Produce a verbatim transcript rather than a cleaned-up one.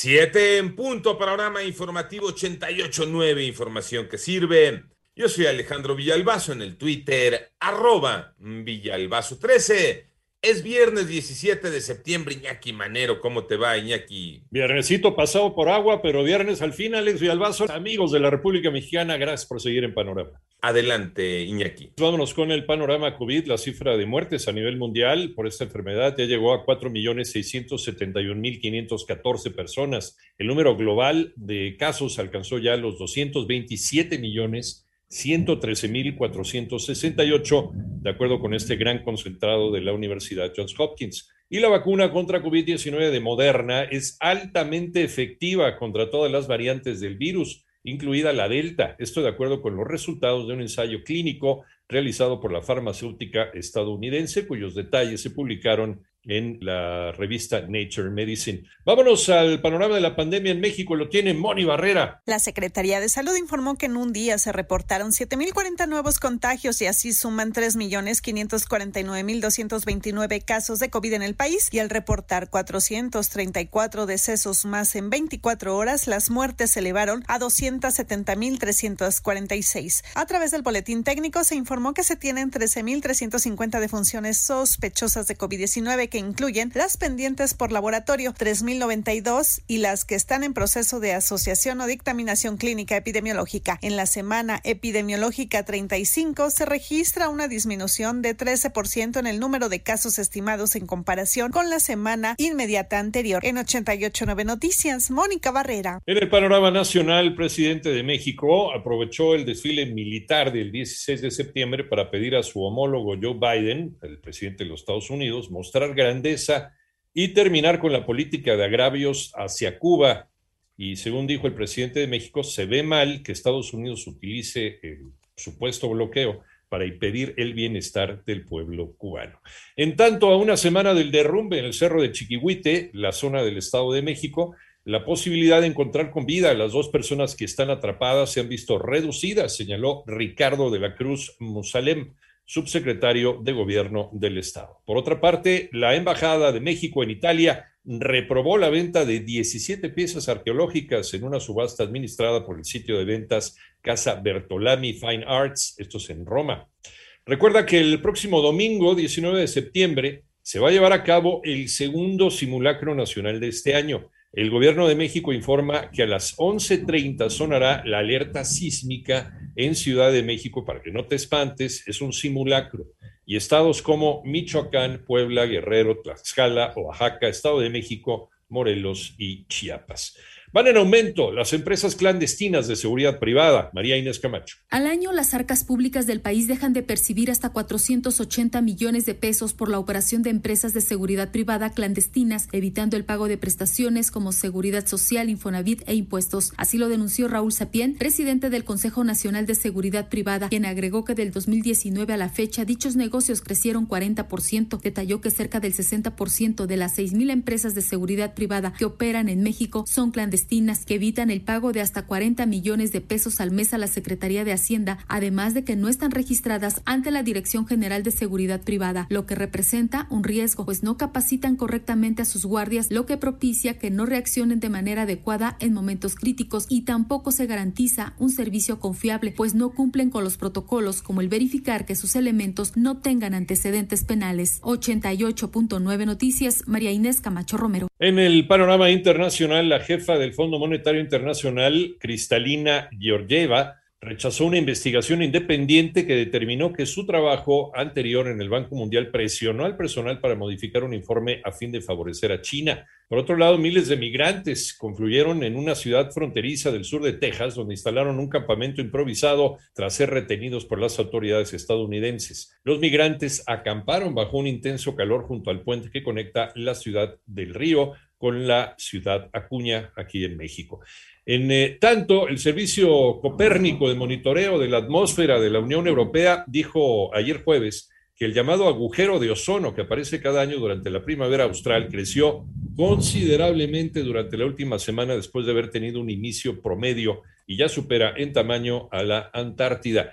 Siete en punto, Panorama Informativo ochenta y ocho punto nueve, información que sirve. Yo soy Alejandro Villalbazo en el Twitter, arroba Villalbazo trece. Es viernes diecisiete de septiembre, Iñaki Manero. ¿Cómo te va, Iñaki? Viernesito pasado por agua, pero viernes al fin, Alex Villalbazo. Amigos de la República Mexicana, gracias por seguir en Panorama. Adelante, Iñaki. Vámonos con el panorama COVID. La cifra de muertes a nivel mundial por esta enfermedad ya llegó a cuatro millones seiscientos setenta y un mil quinientos catorce personas. El número global de casos alcanzó ya los doscientos veintisiete millones ciento trece mil cuatrocientos sesenta y ocho, de acuerdo con este gran concentrado de la Universidad Johns Hopkins. Y la vacuna contra COVID diecinueve de Moderna es altamente efectiva contra todas las variantes del virus, incluida la Delta. Esto de acuerdo con los resultados de un ensayo clínico realizado por la farmacéutica estadounidense, cuyos detalles se publicaron en la revista Nature Medicine. Vámonos al panorama de la pandemia en México, lo tiene Moni Barrera. La Secretaría de Salud informó que en un día se reportaron siete mil cuarenta nuevos contagios y así suman tres millones quinientos cuarenta y nueve mil doscientos veintinueve casos de COVID en el país, y al reportar cuatrocientos treinta y cuatro decesos más en veinticuatro horas, las muertes se elevaron a doscientos setenta mil trescientos cuarenta y seis. A través del boletín técnico se informó que se tienen trece mil trescientos cincuenta defunciones sospechosas de COVID diecinueve, que incluyen las pendientes por laboratorio, tres mil noventa y dos, y las que están en proceso de asociación o dictaminación clínica epidemiológica. En la semana epidemiológica treinta y cinco se registra una disminución de trece por ciento en el número de casos estimados en comparación con la semana inmediata anterior. En ochenta y ocho punto nueve Noticias, Mónica Barrera. En el panorama nacional, el presidente de México aprovechó el desfile militar del dieciséis de septiembre para pedir a su homólogo Joe Biden, el presidente de los Estados Unidos, mostrar grandeza y terminar con la política de agravios hacia Cuba. Y según dijo el presidente de México, se ve mal que Estados Unidos utilice el supuesto bloqueo para impedir el bienestar del pueblo cubano. En tanto, a una semana del derrumbe en el Cerro de Chiquihuite, la zona del Estado de México, la posibilidad de encontrar con vida a las dos personas que están atrapadas se han visto reducidas, señaló Ricardo de la Cruz Musalem, subsecretario de Gobierno del Estado. Por otra parte, la Embajada de México en Italia reprobó la venta de diecisiete piezas arqueológicas en una subasta administrada por el sitio de ventas Casa Bertolami Fine Arts, esto es en Roma. Recuerda que el próximo domingo, diecinueve de septiembre, se va a llevar a cabo el segundo simulacro nacional de este año. El Gobierno de México informa que a las once treinta sonará la alerta sísmica en Ciudad de México. Para que no te espantes, es un simulacro. Y estados como Michoacán, Puebla, Guerrero, Tlaxcala, Oaxaca, Estado de México, Morelos y Chiapas. Van en aumento las empresas clandestinas de seguridad privada. María Inés Camacho. Al año, las arcas públicas del país dejan de percibir hasta cuatrocientos ochenta millones de pesos por la operación de empresas de seguridad privada clandestinas, evitando el pago de prestaciones como Seguridad Social, Infonavit e impuestos. Así lo denunció Raúl Sapién, presidente del Consejo Nacional de Seguridad Privada, quien agregó que del dos mil diecinueve a la fecha dichos negocios crecieron cuarenta por ciento. Detalló que cerca del sesenta por ciento de las seis mil empresas de seguridad privada que operan en México son clandestinas, que evitan el pago de hasta cuarenta millones de pesos al mes a la Secretaría de Hacienda, además de que no están registradas ante la Dirección General de Seguridad Privada, lo que representa un riesgo, pues no capacitan correctamente a sus guardias, lo que propicia que no reaccionen de manera adecuada en momentos críticos, y tampoco se garantiza un servicio confiable, pues no cumplen con los protocolos, como el verificar que sus elementos no tengan antecedentes penales. ochenta y ocho punto nueve Noticias, María Inés Camacho Romero. En el panorama internacional, la jefa del Fondo Monetario Internacional, Kristalina Georgieva, rechazó una investigación independiente que determinó que su trabajo anterior en el Banco Mundial presionó al personal para modificar un informe a fin de favorecer a China. Por otro lado, miles de migrantes confluyeron en una ciudad fronteriza del sur de Texas, donde instalaron un campamento improvisado tras ser retenidos por las autoridades estadounidenses. Los migrantes acamparon bajo un intenso calor junto al puente que conecta la ciudad del Río con la ciudad Acuña, aquí en México. En eh, tanto, el Servicio Copérnico de Monitoreo de la Atmósfera de la Unión Europea dijo ayer jueves que el llamado agujero de ozono, que aparece cada año durante la primavera austral, creció considerablemente durante la última semana después de haber tenido un inicio promedio y ya supera en tamaño a la Antártida.